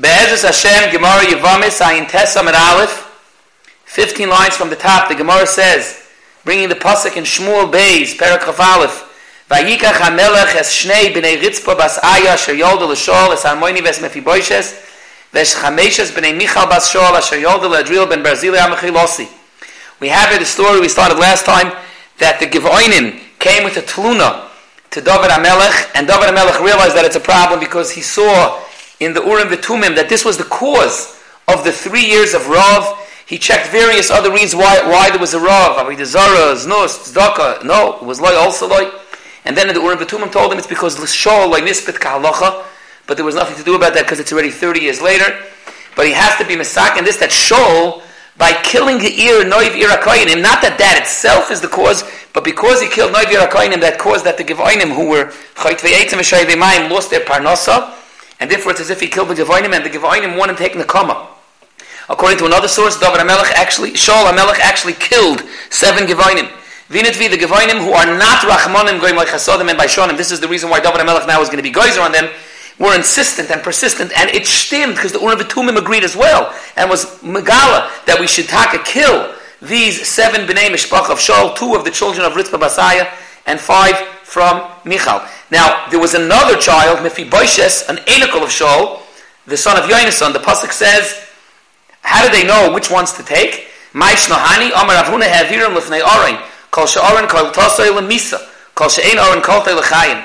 Be'ezus Hashem, Gemara Yevamis, Ayin Tesam and Aleph, 15 lines from the top, the Gemara says, bringing the Pasuk in Shmuel Bays, Perak of Aleph, Bayika Hamelech es Shne Bine Ritzpa Bas Aya, Shayol de Lashol, Esarmoini Ves Mefi Boyshes, Vesh Chameshes, Bene Michal Bashola, Shayodel Adriel Ben Brazil Amhilosi. We have here the story we started last time, that the Givoinin came with a tluna to Dovid Amelech, and Dovid Amelech realized that it's a problem because he saw in the Urim Vetumim that this was the cause of the 3 years of Rav. He checked various other reasons why there was a Rav. No, it was loy also loy. And then the Urim Vetumim told him it's because Shaul like Nispit Kahalacha, but there was nothing to do about that because it's already 30 years later. But he has to be misak in this, that Shaul, by killing the ear Noiv Iraqainim, not that that itself is the cause, but because he killed Noiv Iraqainim, that caused that the Givoinim who were Chayt Ve'etim and Shayvei Mayim lost their parnasa, and therefore it's as if he killed the Givoinim, and the Givoinim won him taking the Kama. According to another source, Shaul HaMelech actually killed 7 Givoinim. Vinitvi, the Givoinim who are not Rachmanim, Goyim Lechasodim and Baishonim, this is the reason why Dovid HaMelech now is going to be Geyser on them, were insistent and persistent, and it stemmed because the Urim Vetumim agreed as well, and was Megala that we should Taka kill these 7 B'nai Mishpach of Shaul, 2 of the children of Ritzpa Basaya, and 5 from Michal. Now, there was another child, Mephiboshes, an Enikal of Shaul, the son of Yonasan. The Pasuk says, how do they know which ones to take? Maishnahani, Amar Avuna Havirim Lefnei Orain, Kol She'orin Kol Tosei Lemisa, Kol She'ein Orin Kol Tei L'chayim.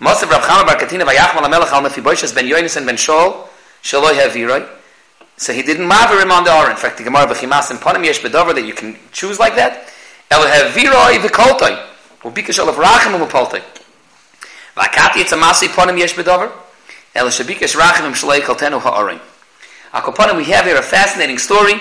Mosef Rav Chama Bar Katina Vayachmal HaMelech Al Mephiboshes Ben Yonasan Ben Shaul Shaloi Haviroi. So he didn't maver him on the aron. In fact, the Gemara B'chimas and Ponim Yesh Bedover that you can choose like that. El Haviroi V'koltoi Ubikashol of Rachim Umupoltoi Vakati Yitzamasi Ponim Yesh Bedover El Shabikash Rachim Shaloi Kaltenu HaOrin. Akoponim, we have here a fascinating story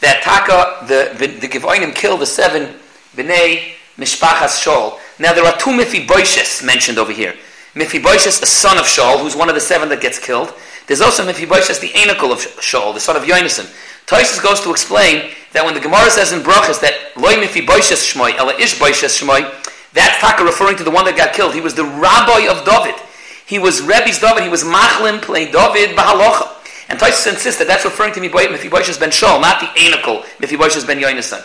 that Taka the Givoinim killed the 7 B'nai Mishpachas Shaul. Now there are 2 Mephiboshes mentioned over here. Mephiboshes, a son of Shaul, who's one of the 7 that gets killed. There's also Mephiboshes, the Enikal of Shaul, the son of Yonasan. Tysus goes to explain that when the Gemara says in Brachas that Loi Mephiboshes Shmoi, Ela Ishboshes Shmoi, that's Taka referring to the one that got killed. He was the rabbi of David. He was Rebbe's David. He was Machlim, playing David Bahalocha. And Tysus insists that that's referring to Mephiboshes ben Shaul, not the Enikal, Mephiboshes ben Yonasan.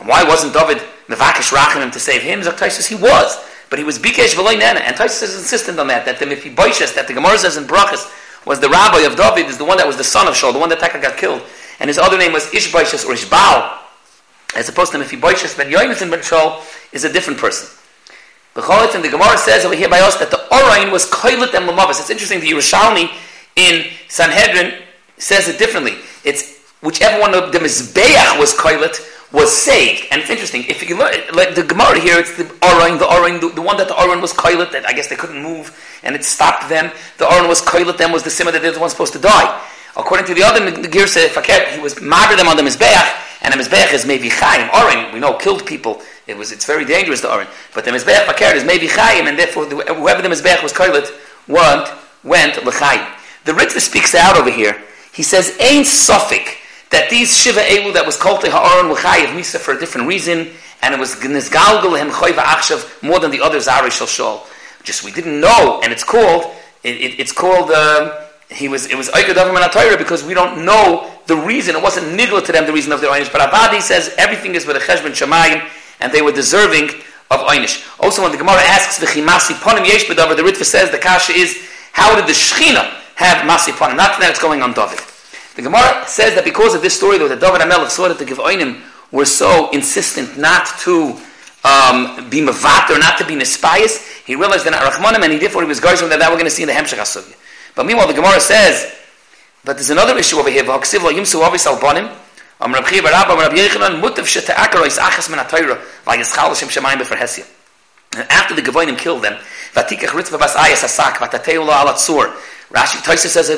And why wasn't David Mevakish Rachimim to save him? Zok Tysus, he was. But he was Bikesh V'loi Nana. And Tysus is insistent on that the Mephiboshes, that the Gemara says in Brachas, was the rabbi of David, is the one that was the son of Shaul, the one that Taka got killed. And his other name was Ishboshes or Ishbal, as opposed to Mephiboshes ben Yonasan ben Shaul, is a different person. The Koilat and the Gemara says over here by us that the Orain was Koilat and Lamavas. It's interesting, the Yerushalmi in Sanhedrin says it differently. It's whichever one of the Mizbeach was Koilat, was saved. And it's interesting, if you look, like the Gemara here, it's the one that the aron was Koilat, that I guess they couldn't move, and it stopped them. The aron was Koilat, them was the simmer that they were supposed to die. According to the other Girsa Faket, he was murdered them on the Mizbeach, and the Mizbeach is maybe Chaim. Orain, we know, killed people. It's very dangerous, the aron. But the Mizbeach Faket is maybe Chaim, and therefore whoever the Mizbeach was Koilat went L'chaim. The Ritva speaks out over here. He says, Ein Sofik, that these Shiva Elu that was called to Ha'aron L'chayiv Misa for a different reason, and it was Nizgalgal Hem Choyva Achshav more than the others Ari Shal Shal. Just we didn't know, and it was Oikadav Manatayra because we don't know the reason. It wasn't nigla to them the reason of their Einish. But Abadi says everything is with a Cheshbon Shamayim, and they were deserving of Einish. Also, when the Gemara asks V'chimasi Ponim Yesh B'Davar, the Ritva says the Kasha is how did the Shechina have Masi Ponim? Not that it's going on David. The Gemara says that because of this story, though, that Dovid HaMelech saw that the Givoinim were so insistent not to be mevat or not to be nispayis, he realized they're not Rachmanim, and therefore he was Garshim that we're going to see in the Hemshech HaSugya. But meanwhile, the Gemara says, but there's another issue over here. And after the Givoinim killed them, Rashi Tysus says a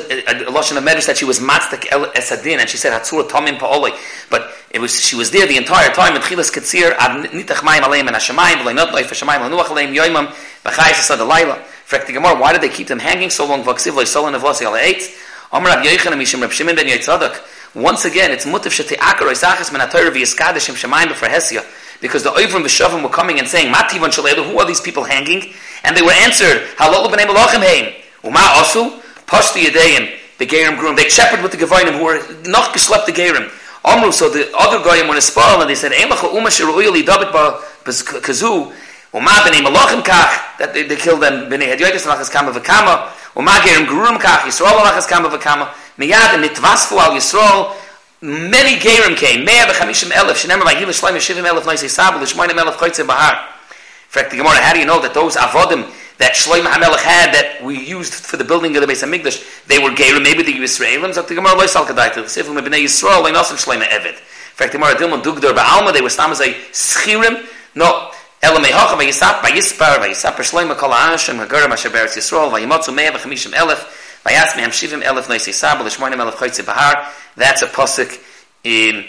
lashon of medrash that she was matzik el esadin, and she said hatzura tamim paolei. But she was there the entire time. And chilas katsir ad nitach mayim aleim and hashemayim v'leinot loif hashemayim lanuach aleim yoimam v'chayis asad alayla. Frak the Gemara, why did they keep them hanging so long? V'aksiv loisolan avlasi alayetz. Amar Rav Yochanan mishim Rav Shimon ben Yitzchak. Once again, it's mutav shete'akar oisachas min ha'Torah v'yiskadishim shemayim b'farhesia. Because the Oivrim v'shavim were coming and saying, Mativon shaledu, who are these people hanging? And they were answered, Halol b'nei malachim heim. Uma osu. Push the Yudeim the Gerim groom. They shepherded with the Givoinim who were noch geschlepped the Gerim. Amru, so the other Goyim went to Spal and they said, Ein lecha uma sheru'uyeli dabit ba'kazu, Uma b'nei malachim kach, that they killed them, b'nei hadyoikas lachas kama v'kama, Uma Gerim gruim kach, Yisrael lachas kama v'kama, Miyad and nitvasfu al Yisrael, many Gerim came, Mea b'chamishim elef, Shenemar ba'yiv shleim yeshivim elef noisei sabu, L'shmoinim elef choytze bahar. In fact, the Gemara, how do you know that those avodim that Shlomo HaMelech had that we used for the building of the Beis HaMikdash, they were Gerim, maybe the Yisraelim? So the Gemara loy salkadai to the Siflim b'nei Yisrael, loy nosim Shlomo evet. In fact, the Gemara Dilman dugdor ba'alma, they were stamazai schirim, no, elamei hocha v'yisap, v'yisapar Shlomo kol ha'ashim, ha'garim asher beretz Yisrael, v'yimotzu mea v'chamishim elef, v'yasmi hamshivim elef noisei sabal, l'shmoinim elef choytze bahar. That's a Pasuk in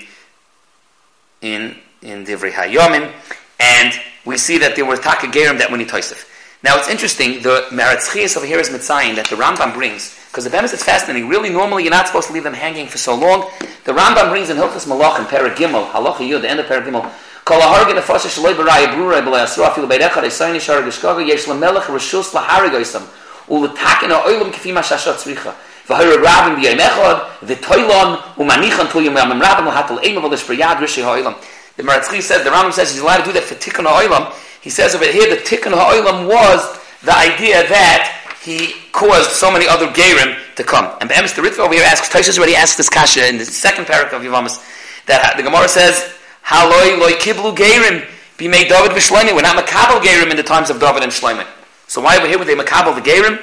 Divrei Hayomim, and we see that there were Taka Gerim that were Nitoisif. Now it's interesting, the Meretz Chias over here is Mitzayin that the Rambam brings, because the Bemis is fascinating. Really, normally you're not supposed to leave them hanging for so long. The Rambam brings in Hilchos Malach and Perak Gimel, Halacha Yud, the end of Perak Gimel, Kol ha'hargin nefesh sheloy b'raya b'ruray b'lei asura afilu b'yed echad esayin yishar geshkaga yesh l'melech reshus l'harig oisam u'l'takin ha'oylem k'fi ma shasha tzricha v'hayre rabin b'yayim echad v'toylon u'manichan t'ul yom yamim rabin l'hatal eimav l'shpriyad rishi ha'oylem. The Meretz Chias said, the Rambam says he's allowed to do that for Tikkun HaOlam. He says over here, the Tikkun HaOlam was the idea that he caused so many other Gerim to come. And Be'emes, the Ritva over here asks, Tysus already asked this Kasha in the second parak of Yevamis, that the Gemara says, Haloi loi kiblu Gerim, bimei Dovid v'shleimi. We're not makabel Gerim in the times of Dovid and Shleimi. So why over here would they makabel the Gerim?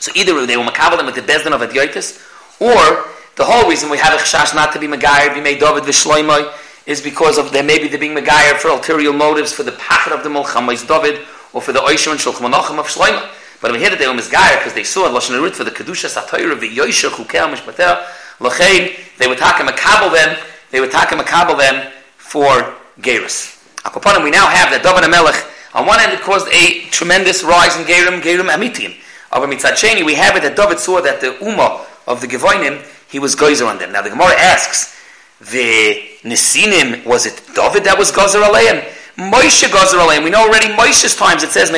So either they will makabel them with the Bezdin of Adyotis, or the whole reason we have a Chashash not to be Megayer, bimei Dovid v'shleimi, is because of there maybe the being Megayer for ulterior motives, for the Pachat of the Molchamais David, or for the Oishim and Shulchan Menachem of Shlomo. But we hear that they were Megayer because they saw Lashon Harut for the Kedusha Satayra v'Yoisher Chukel Mishpater Lachein. They would take and makabel them. They would take and makabel them for Geirus. Akoponim, we now have that Dovid Amelech. On one hand, it caused a tremendous rise in Gerim Amitim. Over Mitzad Sheni, we have it that David saw that the Ummah of the Givoinim, he was Goyzer on them. Now the Gemara asks, the Nesinim, was it David that was Gozer Aleim? Moshe Gozer Aleim. We know already Moshe's times it says, and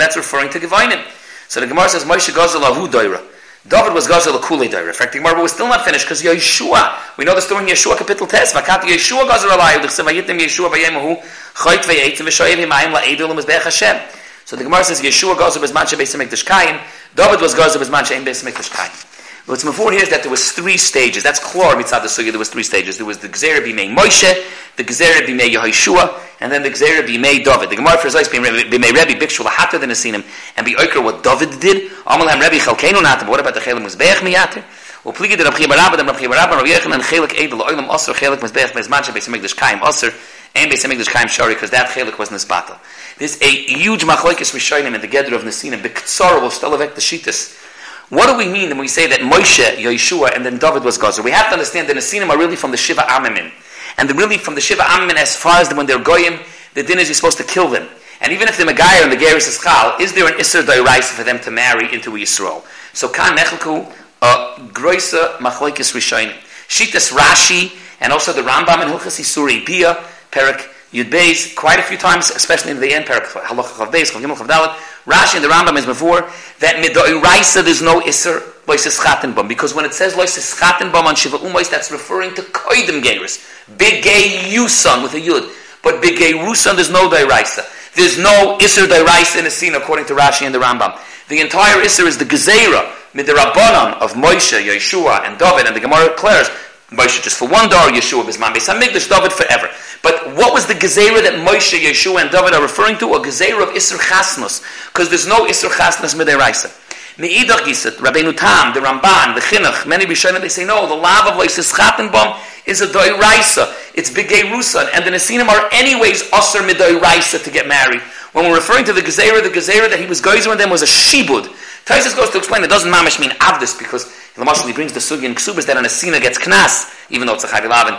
that's referring to Givoinim. So the Gemara says, Moshe Gozer Lahu Doira. David was Gozer Lakule Doira. In fact, the Gemara was still not finished because Yeshua, we know the story in Yeshua, capital Tes, Vakat Yeshua Gozer Aleim, Yitim Yeshua Vayemahu, Chayt Ve'etim, V'shoyevim Ayim La'edul Mizbeach Hashem. So the Gemara says, Yeshua Gozer Bezman Shebeis HaMikdash Kayim, David was Gozer Bezman Shebeis HaMikdash Kayim. What's important here is that there was three stages. That's Klor Mitzad HaSugya. There was three stages. There was the Gzera Bimei Moshe, the Gzera Bimei Yehoshua, and then the Gzera Bimei David. The Gemara for Zayis Bimei Rebbe Bikshul Hatter the Nesinim and B'Oikra what David did. Amalhem Rebbe Chalkeinu Natam. What about the Chelim Mizbeach Miyater? U'pligid Rabbi Barabba and Rabbi Barabba Rabbi Yechanan Chelik Eidel Oilam Osir Chelik Mizbeach Mizmancha Beis Hamikdash Kaim Osir and Beis Hamikdash Kaim Shari, because that Chelik was Nisbata. This a huge Machlokes Rishonim in the Gedra of Nesinim. B'Ktsara will still evict the Shittas. What do we mean when we say that Moshe, Yeshua, and then David was Gozer? We have to understand that the Nesinim are really from the Shiva Amimim. And really from the Shiva Amimim, as far as when they're Goyim, the din is you're supposed to kill them. And even if the Megayer and the Geirus is Chal, is there an Isser Doiraisa for them to marry into Yisrael? So Kan Nechelku, Groisa Machlokes Rishonim. Shitas Rashi, and also the Rambam and Hilchos Isurei Bia, Perak Yud Beis, quite a few times, especially in the end, Perak Halacha Chav Beis, Chav Gimel Chav Dalet, Rashi and the Rambam is before that midoiraisa there's no iser loiseschatenbom, because when it says loiseschatenbom on shiva umois, that's referring to koidim geiris, bigay yusan with a yud, but bigay rusan there's no doiraisa, there's no iser doiraisa in a scene according to Rashi and the Rambam. The entire iser is the gezeira midirabanan of Moshe, Yeshua, and David, and the Gemara declares Moshe just for one dar, Yeshua Bisman Beis HaMikdash, David forever. But what was the Gezerah that Moshe, Yeshua, and David are referring to? A Gezerah of Isser Chasnos, because there's no Isser Chasnos Mideiraisa. Meidach Gisat, Rabbeinu Tam, the Ramban, the Chinuch, many Rishonim, they say no, the love of Lois Chatenbom is a Doiraisa, it's Bigay Rusan, and the Nesinim are anyways Osir Midoiraisa to get married. When we're referring to the Gezerah that he was Gozer on them was a Shibud. Tysus goes to explain it doesn't mamish mean avdus, because he brings the sugya and ksubas that an asina gets knas, even though it's a chayv ilaven,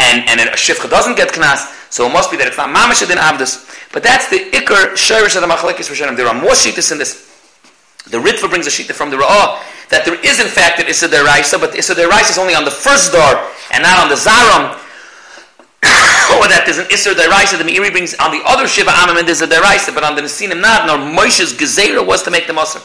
and a shifcha doesn't get knas, so it must be that it's not mamish than avdus. But that's the ikar shirish of the machlekes rishonim. There are more shittas in this. The Ritva brings a shita from the Ra'ah that there is in fact an issa deraisa, but the issa deraisa is only on the first dar and not on the zaram. Or that there's an Isser Deraisa, the Meiri brings on the other Shiva Amim and there's a Deraisa, but on the Nesinim not, nor Moshe's Gezerah was to make them Asr.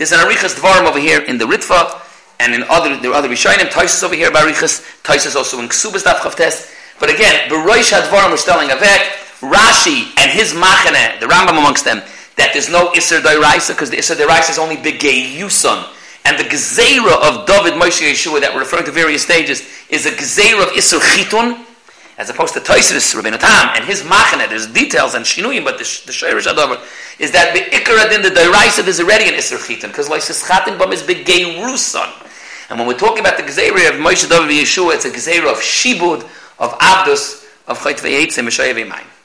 There's an Arichas Dvarim over here in the Ritva, and in there are other Rishonim, Tysus over here by Arichas, Tysus also in Ksubas Daf Chavtes. But again, Beroish HaDvarim, we're telling Avek, Rashi and his Machaneh, the Rambam amongst them, that there's no Isser D'Oraisa, because the Isser D'Oraisa is only Begeyuson. And the Gezeira of David, Moshe, Yeshua that we're referring to various stages is a Gezeira of Isser Chitun, as opposed to Tysus, Rabbeinu Tam, and his Machaneh. There's details and Shinuyim, but the Shayrish HaDover is that Be'ikra Din, the D'Oraisa, there's already an Isser Chitun, because Loisus Chatin Bam is Begeyruson. And when we're talking about the Gezeira of Moshe, David, Yeshua, it's a Gezeira of Shibud, of Abdus, of Chayt Ve'etim, Meshayev Emayim.